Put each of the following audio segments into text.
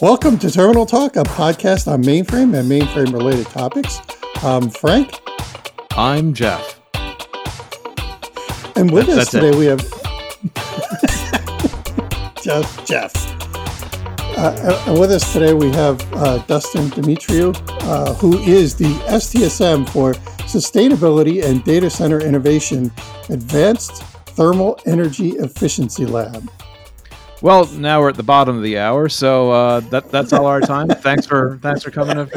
Welcome to Terminal Talk, a podcast on mainframe and mainframe-related topics. I'm Frank. I'm Jeff. And with us today we have Jeff. And with us today we have Dustin Dimitriou, who is the STSM for Sustainability and Data Center Innovation Advanced Thermal Energy Efficiency Lab. Well, now we're at the bottom of the hour, so that's all our time. Thanks for coming up.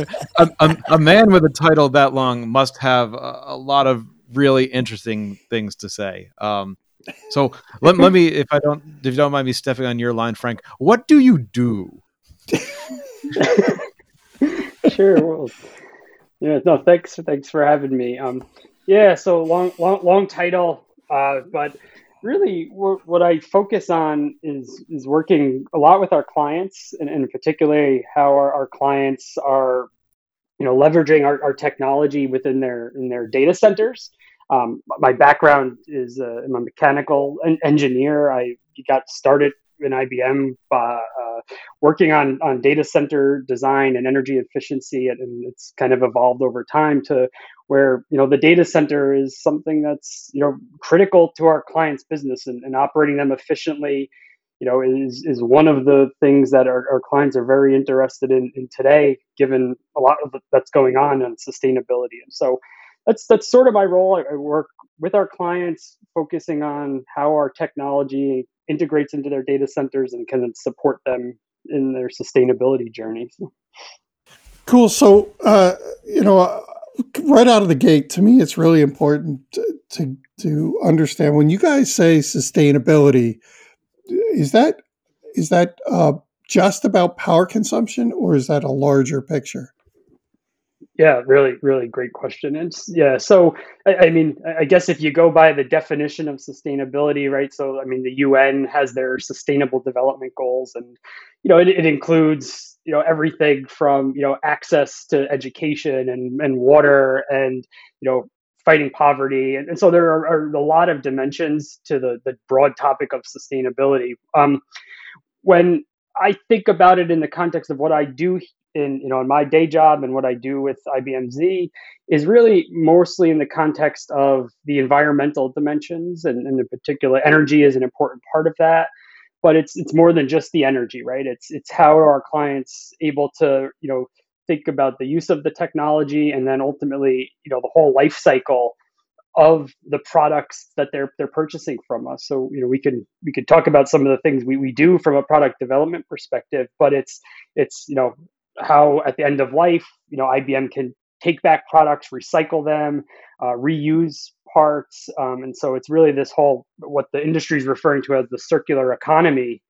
A man with a title that long must have a lot of really interesting things to say. So let me, if you don't mind me stepping on your line, Frank, what do you do? Sure. Well, yeah. No. Thanks for having me. Yeah. So long title, but. Really, what I focus on is working a lot with our clients, and particularly how our clients are, leveraging our technology within their data centers. My background is I'm a mechanical engineer. I got started in IBM working on data center design and energy efficiency, and it's kind of evolved over time to where the data center is something that's critical to our clients' business, and operating them efficiently is one of the things that our clients are very interested in today, given a lot of that's going on in sustainability. And so that's sort of my role. I work with our clients, focusing on how our technology integrates into their data centers and can support them in their sustainability journeys. Cool. So right out of the gate, to me, it's really important to understand when you guys say sustainability, is that just about power consumption, or is that a larger picture? Yeah, really, really great question. And yeah, so I mean, I guess if you go by the definition of sustainability, right? So I mean, the UN has their Sustainable Development Goals, and it includes everything from access to education and water, and fighting poverty, and so there are a lot of dimensions to the broad topic of sustainability. When I think about it in the context of what I do in in my day job and what I do with IBM Z, is really mostly in the context of the environmental dimensions, and in particular, energy is an important part of that. But it's more than just the energy, right? It's how are our clients able to, think about the use of the technology, and then ultimately, the whole life cycle of the products that they're purchasing from us. So, we could talk about some of the things we do from a product development perspective, but it's how at the end of life, IBM can take back products, recycle them, reuse parts. And so it's really this whole, what the industry is referring to as the circular economy,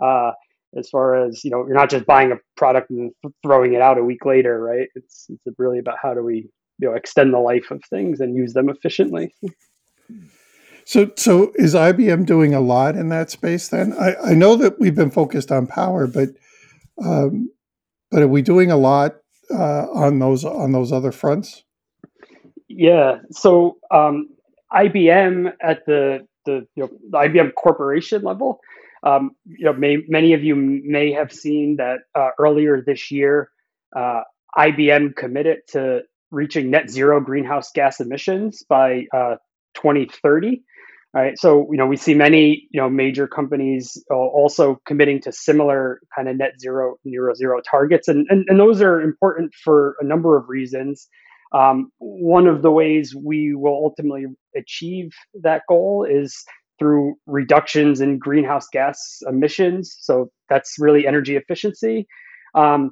as far as, you're not just buying a product and throwing it out a week later, right? It's really about how do we, extend the life of things and use them efficiently. So is IBM doing a lot in that space then? I know that we've been focused on power, but are we doing a lot on those other fronts? Yeah. So IBM at the IBM Corporation level, many of you may have seen that earlier this year, IBM committed to reaching net zero greenhouse gas emissions by 2030. All right. So, we see many, major companies also committing to similar kind of net zero targets. And those are important for a number of reasons. One of the ways we will ultimately achieve that goal is through reductions in greenhouse gas emissions. So that's really energy efficiency.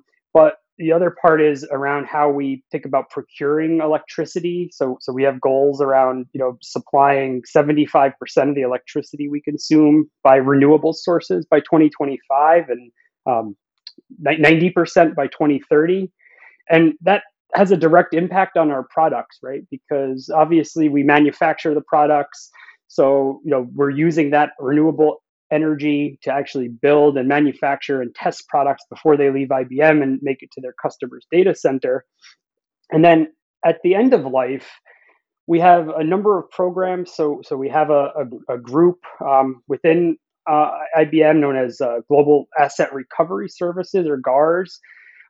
But the other part is around how we think about procuring electricity. So we have goals around, supplying 75% of the electricity we consume by renewable sources by 2025, and 90% by 2030. And that has a direct impact on our products, right? Because obviously we manufacture the products. So, we're using that renewable energy to actually build and manufacture and test products before they leave IBM and make it to their customer's data center. And then at the end of life, we have a number of programs. So we have a group within IBM, known as Global Asset Recovery Services, or GARS.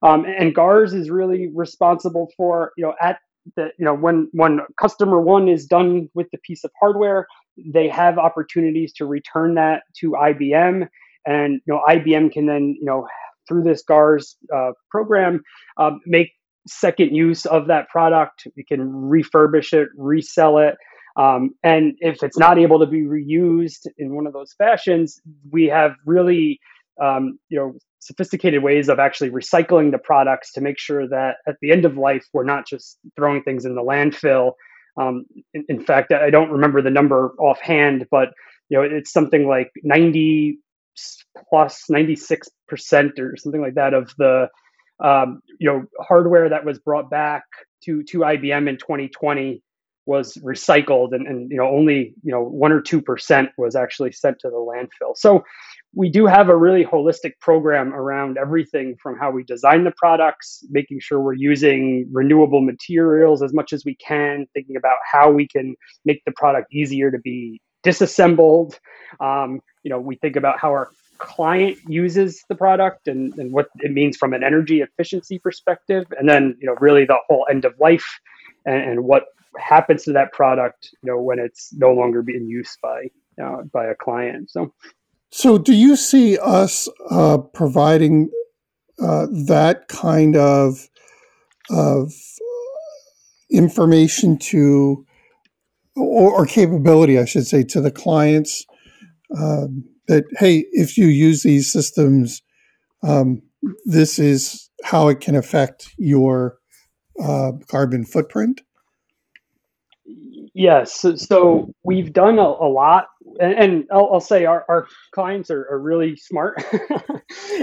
And GARS is really responsible for, when customer one is done with the piece of hardware, they have opportunities to return that to IBM, and IBM can then through this GARS program make second use of that product. We can refurbish it, resell it, and if it's not able to be reused in one of those fashions, we have really sophisticated ways of actually recycling the products to make sure that at the end of life, we're not just throwing things in the landfill. In fact, I don't remember the number offhand, but it's something like 96% or something like that of the hardware that was brought back to IBM in 2020 was recycled, and only 1 or 2% was actually sent to the landfill. So we do have a really holistic program around everything from how we design the products, making sure we're using renewable materials as much as we can, thinking about how we can make the product easier to be disassembled. We think about how our client uses the product and what it means from an energy efficiency perspective, and then really the whole end of life and what happens to that product when it's no longer being used by a client. So do you see us providing that kind of information to, or capability, I should say, to the clients that, hey, if you use these systems, this is how it can affect your carbon footprint? Yes. So we've done a lot, and I'll say our clients are really smart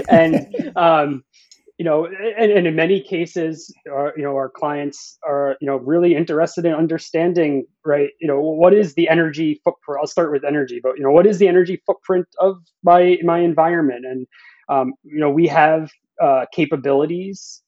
and, and in many cases, our clients are, really interested in understanding, right. What is the energy footprint? I'll start with energy, but what is the energy footprint of my environment? And, we have capabilities,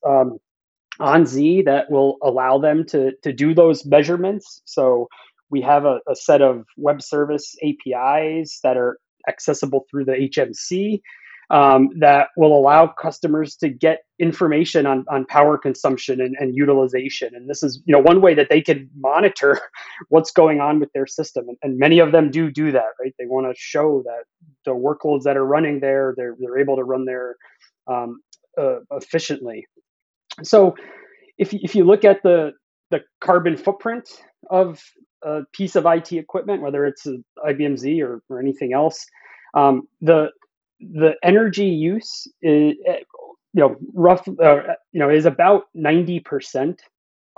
on Z that will allow them to do those measurements. So we have a set of web service APIs that are accessible through the HMC that will allow customers to get information on power consumption and utilization. And this is one way that they can monitor what's going on with their system. And many of them do that, right? They want to show that the workloads that are running there, they're able to run there efficiently. So if you look at the carbon footprint of a piece of IT equipment, whether it's an IBM Z or anything else, the energy use is, is about 90%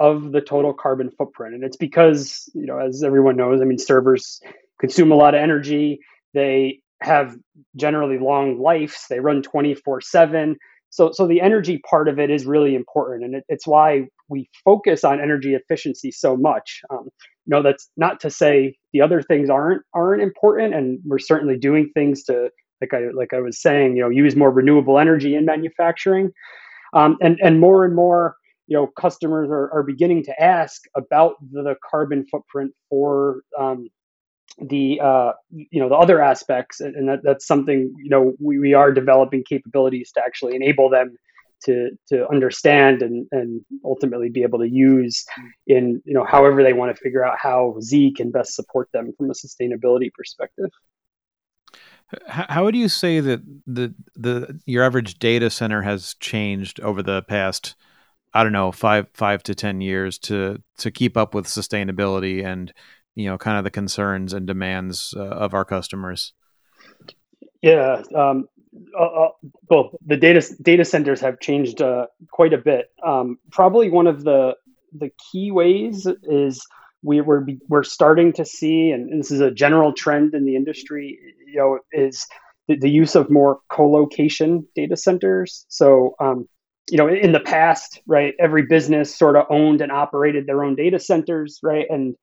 of the total carbon footprint. And it's because, as everyone knows, servers consume a lot of energy. They have generally long lives. They run 24/7. So the energy part of it is really important, and it's why we focus on energy efficiency so much. That's not to say the other things aren't important, and we're certainly doing things to, like I was saying, use more renewable energy in manufacturing, and more customers are beginning to ask about the carbon footprint for the other aspects, and that's something we are developing capabilities to actually enable them to understand and ultimately be able to use in however they want to figure out how Z can best support them from a sustainability perspective. How would you say that your average data center has changed over the past 5 to 10 years to keep up with sustainability and kind of the concerns and demands of our customers? Yeah. Well, the data centers have changed quite a bit. Probably one of the key ways is we're starting to see, and this is a general trend in the industry, is the use of more co-location data centers. So, in the past, right, every business sort of owned and operated their own data centers, right? And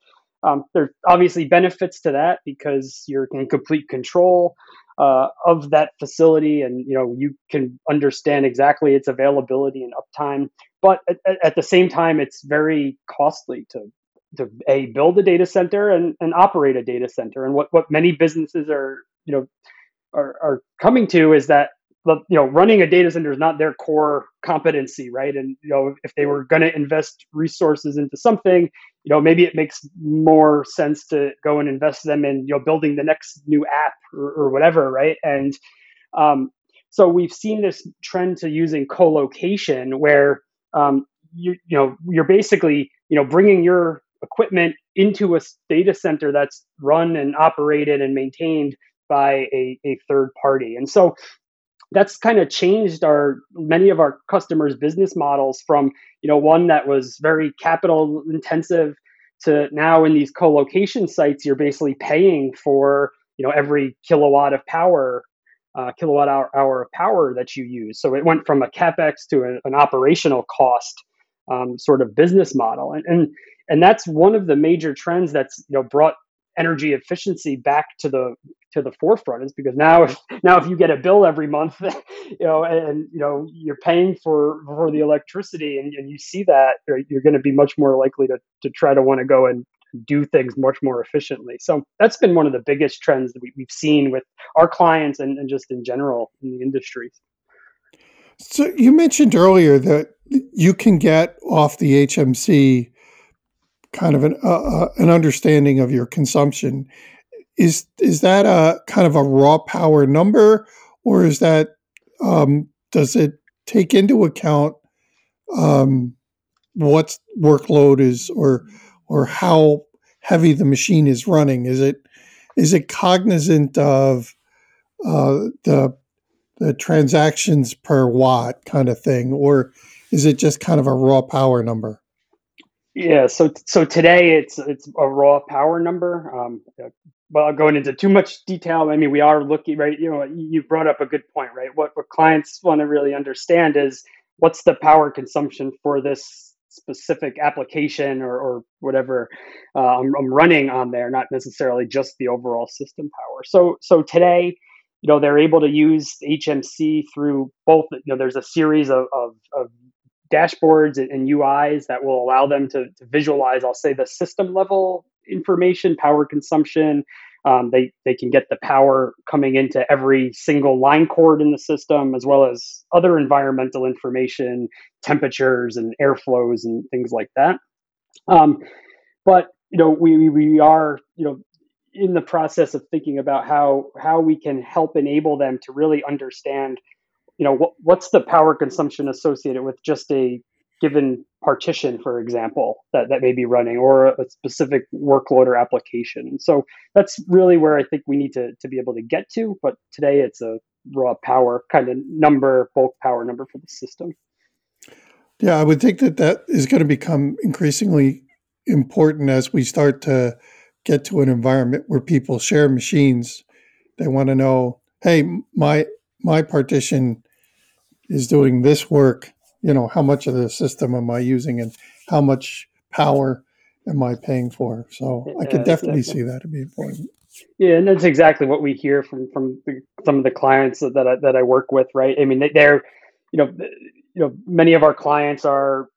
there's obviously benefits to that because you're in complete control of that facility, and you can understand exactly its availability and uptime. But at the same time, it's very costly to build a data center and operate a data center. And what many businesses are are coming to is that, running a data center is not their core competency, right? And, if they were going to invest resources into something, maybe it makes more sense to go and invest them in, building the next new app or whatever, right? And so we've seen this trend to using co-location where, you're basically, bringing your equipment into a data center that's run and operated and maintained by a third party. And so that's kind of changed many of our customers' business models from, one that was very capital intensive to now in these co-location sites, you're basically paying for, every kilowatt hour of power that you use. So it went from a CapEx to an operational cost sort of business model. And that's one of the major trends that's brought energy efficiency back to the forefront, is because now if you get a bill every month, you're paying for the electricity and you see that, right, you're going to be much more likely to try to want to go and do things much more efficiently. So that's been one of the biggest trends that we've seen with our clients and just in general in the industry. So you mentioned earlier that you can get off the HMC kind of an understanding of your consumption. Is that a kind of a raw power number, or is that does it take into account what workload is or how heavy the machine is running? Is it cognizant of the transactions per watt kind of thing, or is it just kind of a raw power number? Yeah, so today it's a raw power number. Without going into too much detail, I mean, we are looking, right? You brought up a good point, right? What clients want to really understand is what's the power consumption for this specific application or whatever I'm running on there, not necessarily just the overall system power. So today, they're able to use HMC through both, there's a series of dashboards and UIs that will allow them to visualize, I'll say, the system level information, power consumption. They can get the power coming into every single line cord in the system, as well as other environmental information, temperatures and airflows and things like that. But we are in the process of thinking about how we can help enable them to really understand what's the power consumption associated with just a given partition, for example, that may be running, or a specific workload or application. So that's really where I think we need to be able to get to. But today it's a raw power kind of number, bulk power number for the system. Yeah, I would think that is going to become increasingly important as we start to get to an environment where people share machines. They want to know, hey, my partition is doing this work. How much of the system am I using and how much power am I paying for? So I could definitely see that to be important. Yeah, and that's exactly what we hear from some of the clients that I work with, right? I mean, they're, many of our clients are,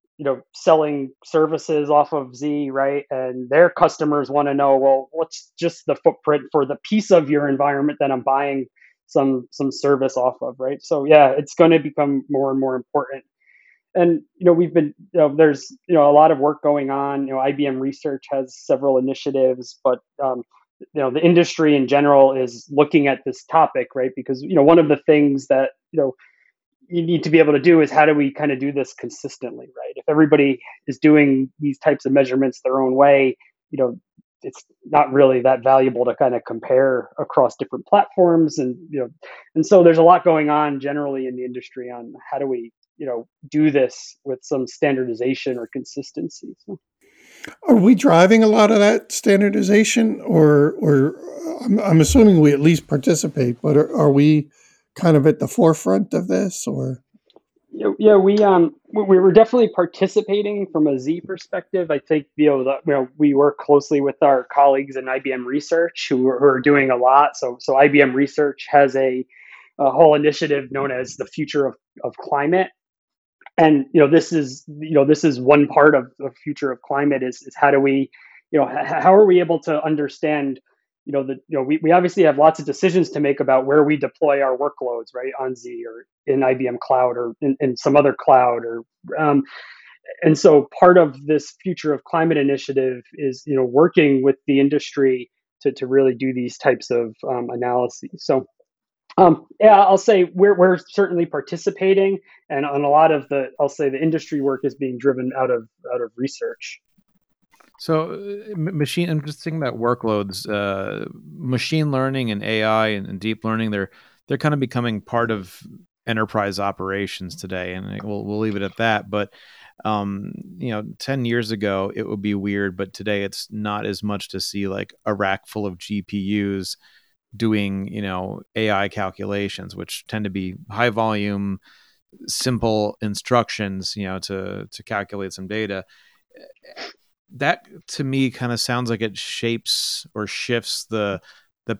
selling services off of Z, right? And their customers want to know, well, what's just the footprint for the piece of your environment that I'm buying some service off of, right? So yeah, it's going to become more and more important. And, we've been, there's, a lot of work going on. IBM Research has several initiatives, but, the industry in general is looking at this topic, right? Because, one of the things that, you need to be able to do is how do we kind of do this consistently, right? If everybody is doing these types of measurements their own way, it's not really that valuable to kind of compare across different platforms. And, and so there's a lot going on generally in the industry on how do we, do this with some standardization or consistency. So. Are we driving a lot of that standardization, or I'm assuming we at least participate, but are we kind of at the forefront of this, or? Yeah, we were definitely participating from a Z perspective. I think we work closely with our colleagues in IBM Research who are doing a lot. So IBM Research has a whole initiative known as the Future of Climate. And this is one part of the future of climate is how do we how are we able to understand we obviously have lots of decisions to make about where we deploy our workloads, right, on Z or in IBM Cloud or in some other cloud, or and so part of this Future of Climate initiative is working with the industry to really do these types of analyses. So yeah, I'll say we're certainly participating, and on a lot of the, I'll say the industry work is being driven out of research. So I'm just thinking about workloads, machine learning and AI and deep learning, they're kind of becoming part of enterprise operations today. And we'll leave it at that. But, 10 years ago, it would be weird, but today it's not as much to see like a rack full of GPUs doing, AI calculations, which tend to be high volume, simple instructions, to calculate some data. That to me kind of sounds like it shapes or shifts the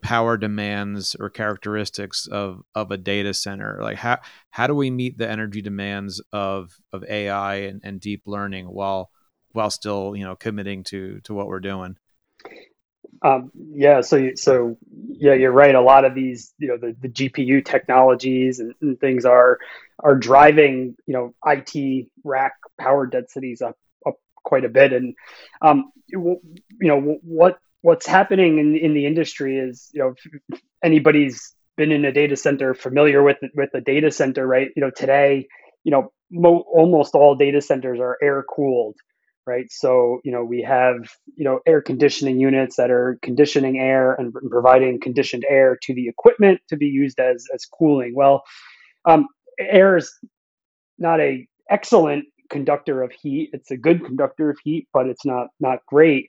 power demands or characteristics of a data center. Like how do we meet the energy demands of AI and deep learning while still committing to what we're doing? So you're right. A lot of these the GPU technologies and things are driving IT rack power densities up quite a bit, and what's happening in the industry is if anybody's been in a data center, familiar with a data center, right? Today, almost all data centers are air cooled, right? So we have air conditioning units that are conditioning air and providing conditioned air to the equipment to be used as cooling. Well, air is not an excellent conductor of heat. It's a good conductor of heat, but it's not great.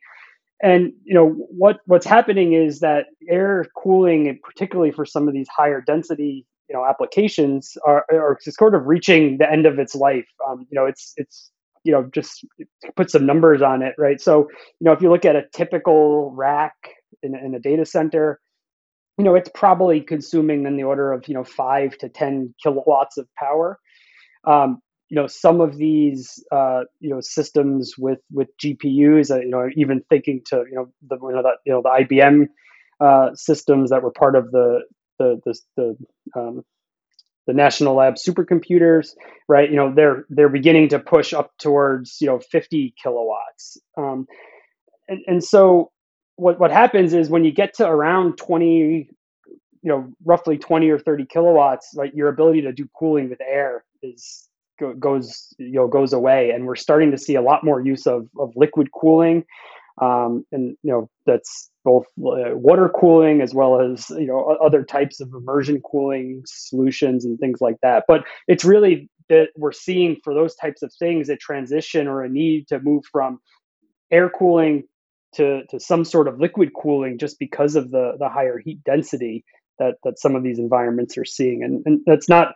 And what's happening is that air cooling, and particularly for some of these higher density applications, are sort of reaching the end of its life. It's just put some numbers on it, right? So if you look at a typical rack in a data center, it's probably consuming in the order of 5 to 10 kilowatts of power. Some of these, systems with GPUs, even thinking to, the IBM systems that were part of the National Lab supercomputers, right? They're beginning to push up towards, 50 kilowatts. And so what happens is when you get to around 20, roughly 20 or 30 kilowatts, like your ability to do cooling with air goes away, and we're starting to see a lot more use of liquid cooling, and that's both water cooling as well as other types of immersion cooling solutions and things like that. But it's really that we're seeing for those types of things a transition or a need to move from air cooling to some sort of liquid cooling, just because of the higher heat density that some of these environments are seeing, and that's not.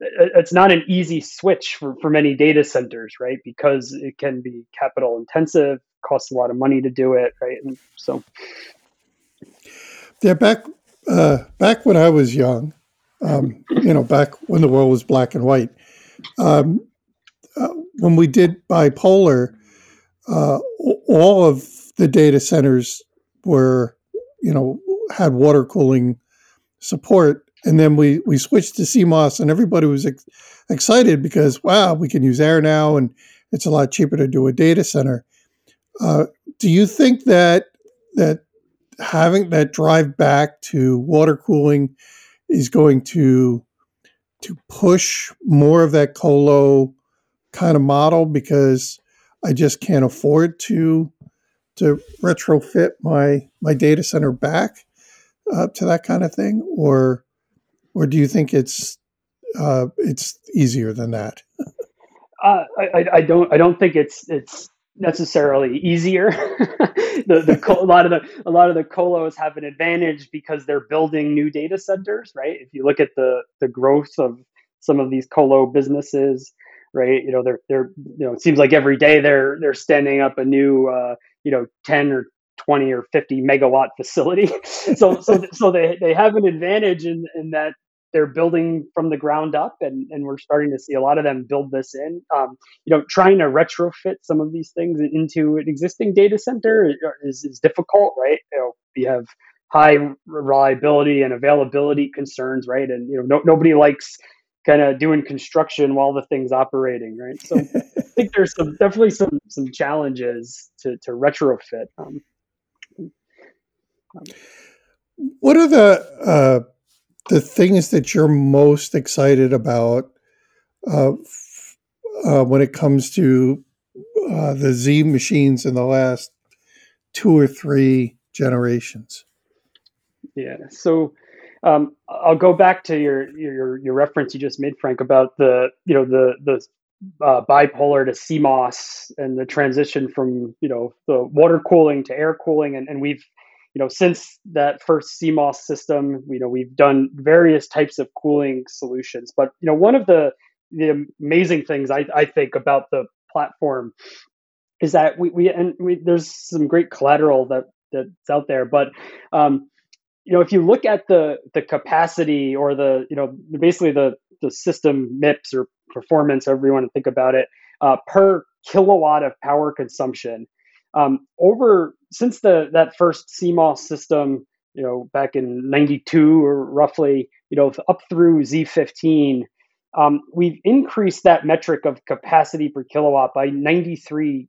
It's not an easy switch for many data centers, right? Because it can be capital intensive, costs a lot of money to do it, right? And so, yeah, back when I was young, back when the world was black and white, when we did bipolar, all of the data centers were, had water cooling support. And then we switched to CMOS, and everybody was excited because, wow, we can use air now, and it's a lot cheaper to do a data center. Do you think that having that drive back to water cooling is going to push more of that colo kind of model, because I just can't afford to retrofit my data center back to that kind of thing? Or do you think it's easier than that? I don't think it's necessarily easier. A lot of the colos have an advantage because they're building new data centers, right? If you look at the growth of some of these colo businesses, right? They're it seems like every day they're standing up a new 10 or 20 or 50 megawatt facility. So they have an advantage in that they're building from the ground up, and we're starting to see a lot of them build this in. Trying to retrofit some of these things into an existing data center is difficult, right? We have high reliability and availability concerns, right? And nobody likes kind of doing construction while the thing's operating, right? So I think there's definitely some challenges to retrofit. What are the things that you're most excited about when it comes to the Z machines in the last 2 or 3 generations? Yeah, so I'll go back to your reference you just made, Frank, about the bipolar to CMOS and the transition from the water cooling to air cooling, and we've. Since that first CMOS system, we've done various types of cooling solutions. But one of the amazing things I think about the platform is that we there's some great collateral that's out there. But if you look at the capacity or basically the system MIPS or performance, however you want to think about it, per kilowatt of power consumption. Since that first CMOS system, back in 92 or roughly, up through Z15, we've increased that metric of capacity per kilowatt by 93x.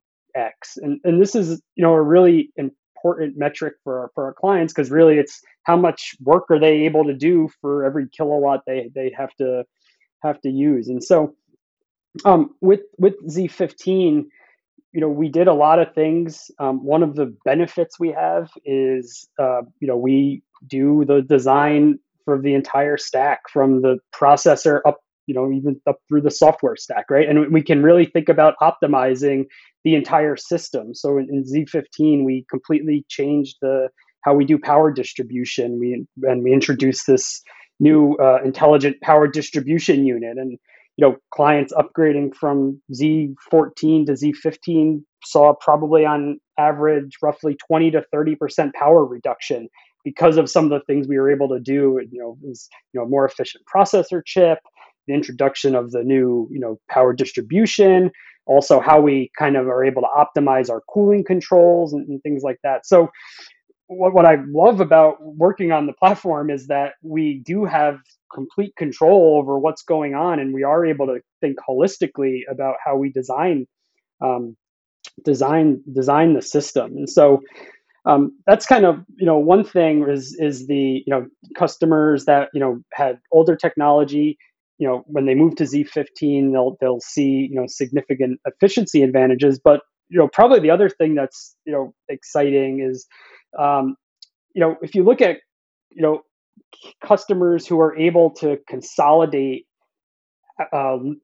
And this is, a really important metric for our clients, because really it's how much work are they able to do for every kilowatt they have to use. And so, with Z15, we did a lot of things. One of the benefits we have is, we do the design for the entire stack from the processor up, even up through the software stack, right? And we can really think about optimizing the entire system. So in Z15, we completely changed how we do power distribution. We introduced this new intelligent power distribution unit, and clients upgrading from Z14 to Z15 saw probably on average roughly 20 to 30% power reduction because of some of the things we were able to do. It was more efficient processor chip, the introduction of the new power distribution, also how we kind of are able to optimize our cooling controls and things like that. So what I love about working on the platform is that we do have complete control over what's going on, and we are able to think holistically about how we design the system. And so that's kind of one thing is the customers that had older technology. When they move to Z15, they'll see significant efficiency advantages. But probably the other thing that's exciting is if you look at customers who are able to consolidate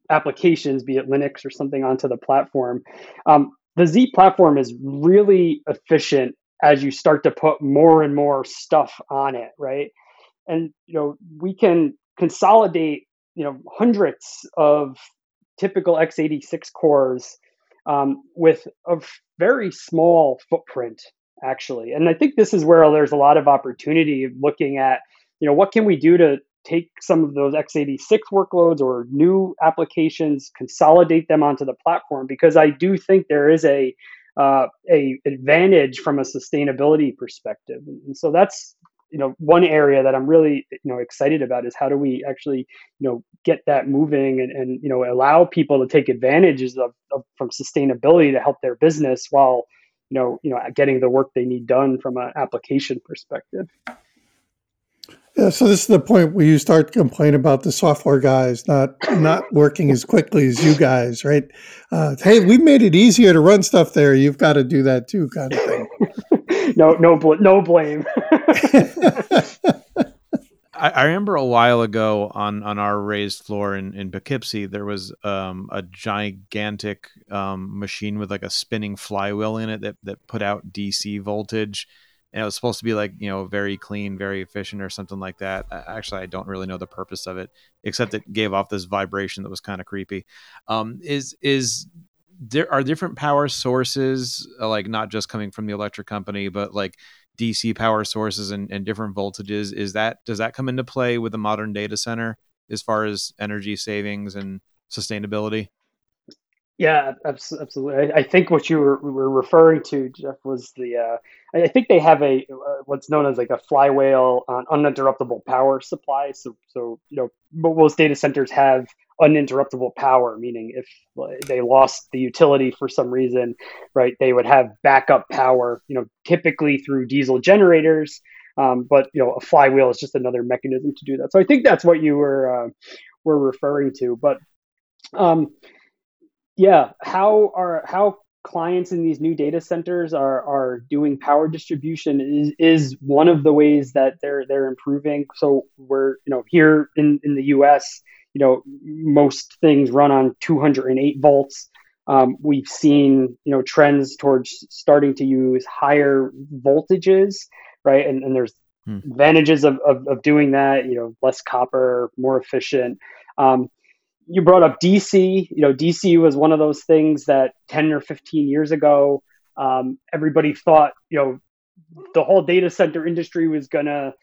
applications, be it Linux or something, onto the platform, the Z platform is really efficient as you start to put more and more stuff on it, right? And we can consolidate hundreds of typical x86 cores with a very small footprint, actually. And I think this is where there's a lot of opportunity looking at, what can we do to take some of those x86 workloads or new applications, consolidate them onto the platform? Because I do think there is a advantage from a sustainability perspective. And so that's, one area that I'm really, excited about is how do we actually, get that moving and allow people to take advantages of from sustainability to help their business while, getting the work they need done from an application perspective. Yeah, so this is the point where you start to complain about the software guys not working as quickly as you guys, right? Hey, we made it easier to run stuff there. You've got to do that too, kind of thing. No blame. I remember a while ago on our raised floor in Poughkeepsie, there was a gigantic machine with like a spinning flywheel in it that put out DC voltage. And it was supposed to be like, very clean, very efficient or something like that. Actually, I don't really know the purpose of it, except it gave off this vibration that was kind of creepy. There are different power sources, like not just coming from the electric company, but like DC power sources and different voltages. Does that come into play with a modern data center as far as energy savings and sustainability? Yeah, absolutely. I think what you were referring to, Jeff, was I think they have what's known as like a flywheel on uninterruptible power supply. So most data centers have uninterruptible power, meaning if they lost the utility for some reason, right, they would have backup power, typically through diesel generators. But a flywheel is just another mechanism to do that. So I think that's what you were referring to, but. Yeah, how clients in these new data centers are doing power distribution is one of the ways that they're improving. So we're here in the US, most things run on 208 volts. We've seen trends towards starting to use higher voltages, right? And there's advantages of doing that. Less copper, more efficient. You brought up DC. DC was one of those things that 10 or 15 years ago, everybody thought, the whole data center industry was going to,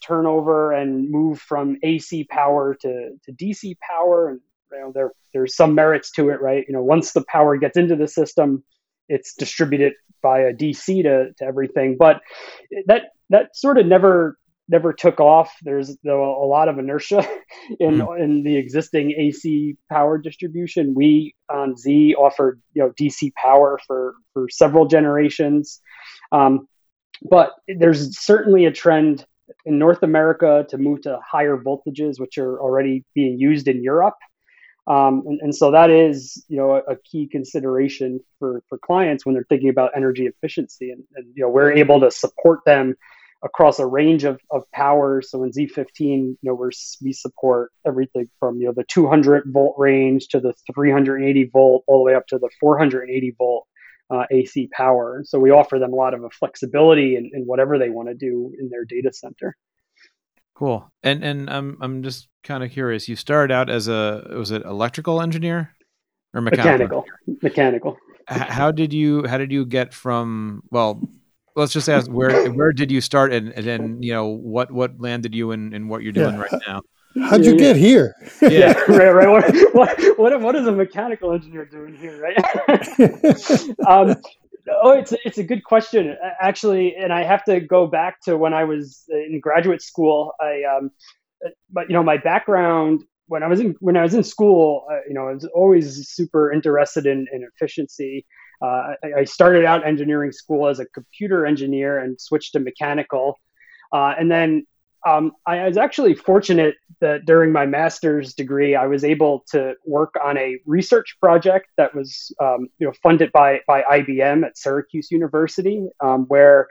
turn over and move from AC power to DC power. And there's some merits to it, right? Once the power gets into the system, it's distributed via DC to everything. But that sort of never took off. There's a lot of inertia in the existing AC power distribution. We on Z offered DC power for several generations, but there's certainly a trend in North America to move to higher voltages, which are already being used in Europe, and so that is a key consideration for clients when they're thinking about energy efficiency, and we're able to support them across a range of power. So in Z15, we support everything from the 200 volt range to the 380 volt, all the way up to the 480 volt AC power. So we offer them a lot of flexibility in whatever they want to do in their data center. Cool. And I'm just kind of curious. You started out as was it electrical engineer or mechanical? Mechanical. How did you get from Let's just ask where did you start, and what landed you in what you're doing right now? How'd you get here? Yeah, right. What is a mechanical engineer doing here, right? It's a good question, actually, and I have to go back to when I was in graduate school. But my background when I was in school, I was always super interested in efficiency. I started out engineering school as a computer engineer and switched to mechanical. And then I was actually fortunate that during my master's degree, I was able to work on a research project that was funded by IBM at Syracuse University, where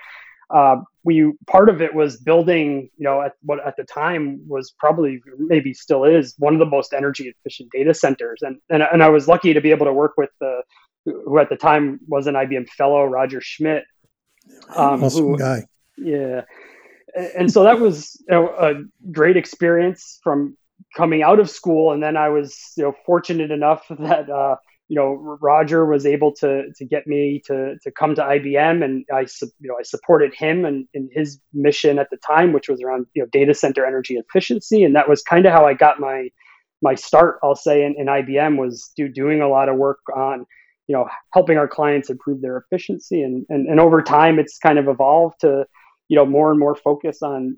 part of it was building, at what at the time was probably, maybe still is, one of the most energy efficient data centers. And I was lucky to be able to work with who at the time was an IBM fellow, Roger Schmidt. Awesome guy. Yeah. And so that was a great experience from coming out of school. And then I was fortunate enough that, Roger was able to get me to come to IBM, and I supported him and in his mission at the time, which was around data center energy efficiency. And that was kind of how I got my start, I'll say, in IBM, was doing a lot of work on helping our clients improve their efficiency, and over time it's kind of evolved to more and more focus on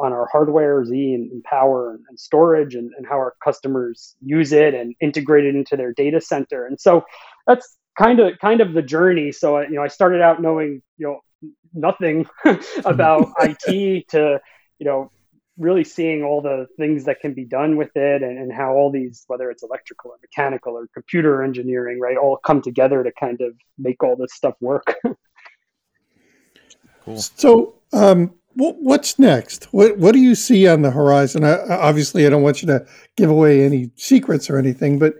on our hardware, Z, and power and storage, and how our customers use it and integrate it into their data center. And so that's kind of the journey. So I started out knowing nothing about IT to really seeing all the things that can be done with it, and how all these, whether it's electrical or mechanical or computer engineering, right, all come together to kind of make all this stuff work. Cool. So what's next? What do you see on the horizon? Obviously, I don't want you to give away any secrets or anything, but,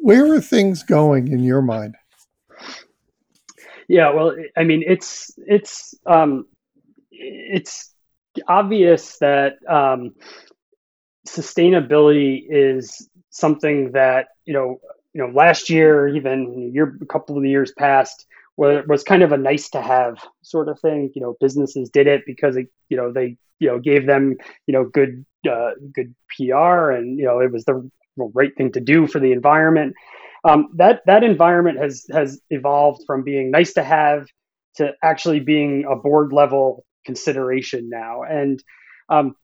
where are things going in your mind? Yeah, well, I mean, it's obvious that sustainability is something that last year, even a couple of years past, was kind of a nice to have sort of thing. You know, businesses did it because it, you know, they, you know, gave them, you know, good PR, and, you know, it was the right thing to do for the environment. That environment has evolved from being nice to have to actually being a board level consideration now. And I'm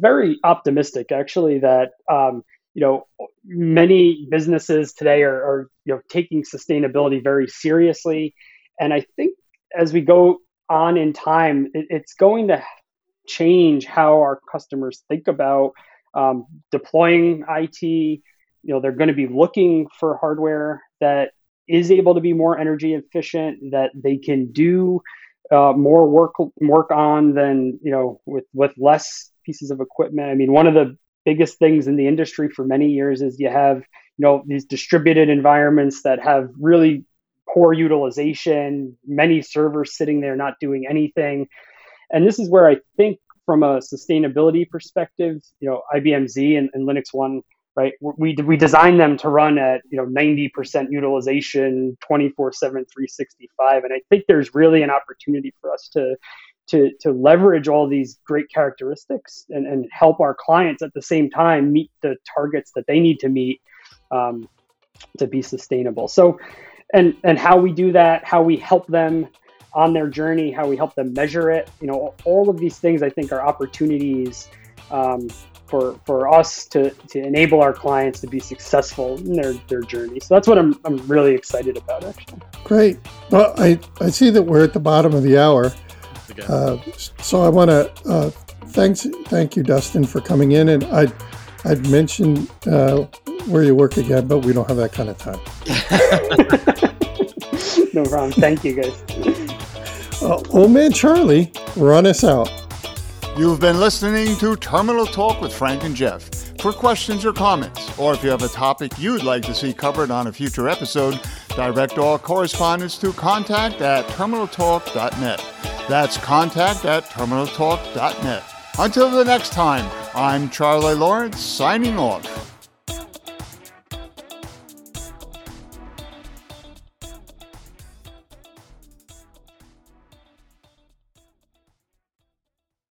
very optimistic, actually, that you know, many businesses today are you know, taking sustainability very seriously. And I think as we go on in time, it's going to change how our customers think about deploying IT. You know, they're going to be looking for hardware that is able to be more energy efficient, that they can do more work on than, you know, with less pieces of equipment. I mean, one of the biggest things in the industry for many years is you have, you know, these distributed environments that have really poor utilization, many servers sitting there not doing anything. And this is where I think from a sustainability perspective, you know, IBM Z and Linux One, right? We designed them to run at, you know, 90% utilization, 24/7, 365. And I think there's really an opportunity for us to leverage all these great characteristics and help our clients at the same time meet the targets that they need to meet to be sustainable. So, and how we do that, how we help them on their journey, how we help them measure it, you know, all of these things I think are opportunities for us to enable our clients to be successful in their journey. So that's what I'm really excited about, actually. Great. Well, I see that we're at the bottom of the hour. So I want to thank you, Dustin, for coming in. And I'd mentioned where you work again, but we don't have that kind of time. No problem. Thank you, guys. Old Man Charlie, run us out. You've been listening to Terminal Talk with Frank and Jeff. For questions or comments, or if you have a topic you'd like to see covered on a future episode, direct all correspondence to contact@terminaltalk.net. That's contact@terminaltalk.net. Until the next time, I'm Charlie Lawrence, signing off.